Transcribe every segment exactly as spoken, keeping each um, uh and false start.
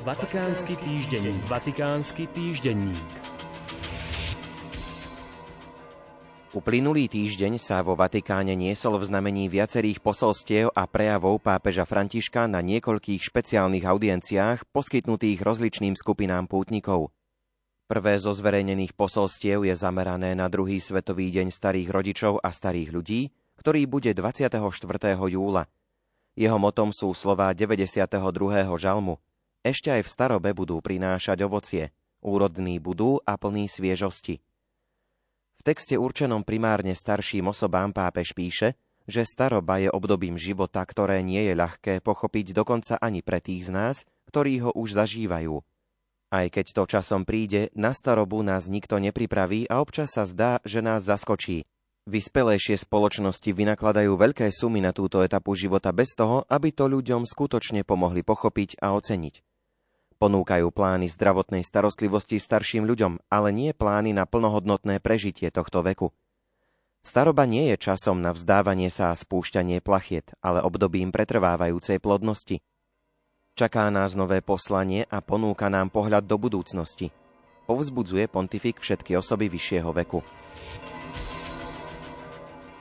Vatikánsky týždenník. Vatikánsky týždenník. Uplynulý týždeň sa vo Vatikáne niesol v znamení viacerých posolstiev a prejavov pápeža Františka na niekoľkých špeciálnych audienciách poskytnutých rozličným skupinám pútnikov. Prvé zo zverejnených posolstiev je zamerané na druhý svetový deň starých rodičov a starých ľudí, ktorý bude dvadsiateho štvrtého júla. Jeho motom sú slová deväťdesiateho druhého žalmu. Ešte aj v starobe budú prinášať ovocie, úrodní budú a plní sviežosti. V texte určenom primárne starším osobám pápež píše, že staroba je obdobím života, ktoré nie je ľahké pochopiť dokonca ani pre tých z nás, ktorí ho už zažívajú. Aj keď to časom príde, na starobu nás nikto nepripraví a občas sa zdá, že nás zaskočí. Vyspelejšie spoločnosti vynakladajú veľké sumy na túto etapu života bez toho, aby to ľuďom skutočne pomohli pochopiť a oceniť. Ponúkajú plány zdravotnej starostlivosti starším ľuďom, ale nie plány na plnohodnotné prežitie tohto veku. Staroba nie je časom na vzdávanie sa a spúšťanie plachiet, ale obdobím pretrvávajúcej plodnosti. Čaká nás nové poslanie a ponúka nám pohľad do budúcnosti. Povzbudzuje pontifik všetky osoby vyššieho veku.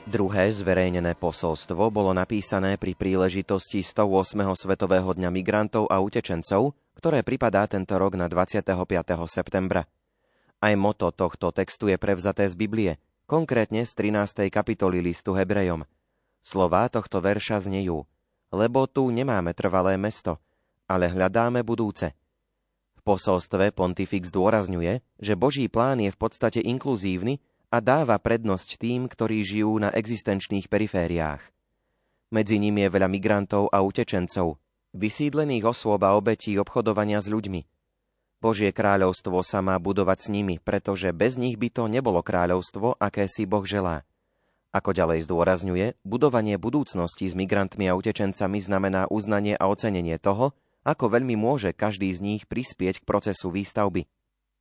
Druhé zverejnené posolstvo bolo napísané pri príležitosti sto ôsmeho svetového dňa migrantov a utečencov, ktoré pripadá tento rok na dvadsiateho piateho septembra. Aj moto tohto textu je prevzaté z Biblie, konkrétne z trinástej kapitoly listu Hebrejom. Slová tohto verša znejú: lebo tu nemáme trvalé mesto, ale hľadáme budúce. V posolstve pontifik zdôrazňuje, že Boží plán je v podstate inkluzívny a dáva prednosť tým, ktorí žijú na existenčných perifériách. Medzi nimi je veľa migrantov a utečencov, vysídlených osôb a obetí obchodovania s ľuďmi. Božie kráľovstvo sa má budovať s nimi, pretože bez nich by to nebolo kráľovstvo, aké si Boh želá. Ako ďalej zdôrazňuje, budovanie budúcnosti s migrantmi a utečencami znamená uznanie a ocenenie toho, ako veľmi môže každý z nich prispieť k procesu výstavby.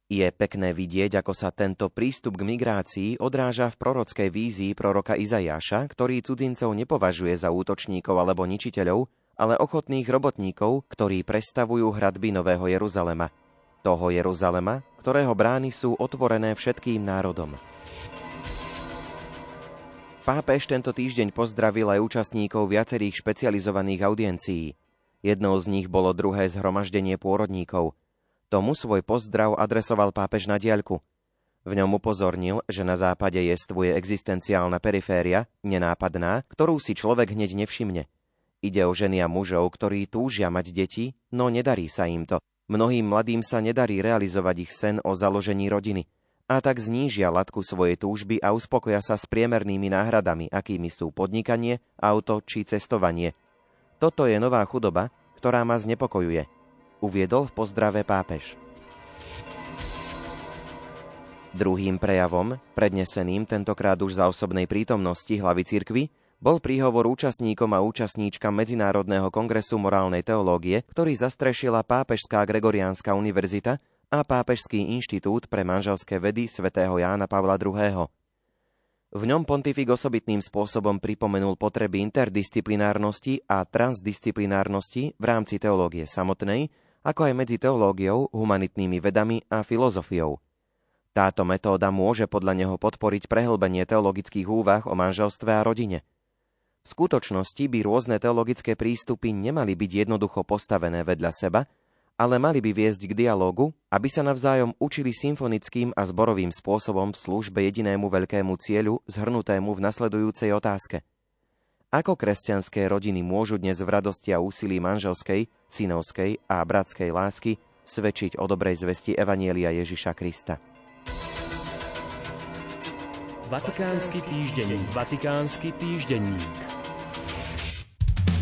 Je pekné vidieť, ako sa tento prístup k migrácii odráža v prorockej vízii proroka Izajáša, ktorý cudzincov nepovažuje za útočníkov alebo ničiteľov, ale ochotných robotníkov, ktorí prestavujú hradby Nového Jeruzalema. Toho Jeruzalema, ktorého brány sú otvorené všetkým národom. Pápež tento týždeň pozdravil aj účastníkov viacerých špecializovaných audiencií. Jednou z nich bolo druhé zhromaždenie pôrodníkov. Tomu svoj pozdrav adresoval pápež na diaľku. V ňom upozornil, že na západe jestvuje existenciálna periféria, nenápadná, ktorú si človek hneď nevšimne. Ide o ženy a mužov, ktorí túžia mať deti, no nedarí sa im to. Mnohým mladým sa nedarí realizovať ich sen o založení rodiny. A tak znížia latku svojej túžby a uspokoja sa s priemernými náhradami, akými sú podnikanie, auto či cestovanie. Toto je nová chudoba, ktorá ma znepokojuje, uviedol v pozdrave pápež. Druhým prejavom, predneseným tentokrát už za osobnej prítomnosti hlavy cirkvi, bol príhovor účastníkom a účastníčkam Medzinárodného kongresu morálnej teológie, ktorý zastrešila pápežská Gregoriánska univerzita a pápežský inštitút pre manželské vedy svätého Jána Pavla druhého. V ňom pontifik osobitným spôsobom pripomenul potreby interdisciplinárnosti a transdisciplinárnosti v rámci teológie samotnej, ako aj medzi teológiou, humanitnými vedami a filozofiou. Táto metóda môže podľa neho podporiť prehlbenie teologických úvah o manželstve a rodine. V skutočnosti by rôzne teologické prístupy nemali byť jednoducho postavené vedľa seba, ale mali by viesť k dialógu, aby sa navzájom učili symfonickým a zborovým spôsobom v službe jedinému veľkému cieľu, zhrnutému v nasledujúcej otázke. Ako kresťanské rodiny môžu dnes v radosti a úsilí manželskej, synovskej a bratskej lásky svedčiť o dobrej zvesti Evanjelia Ježiša Krista? Vatikánsky týždenník. Vatikánsky týždenník.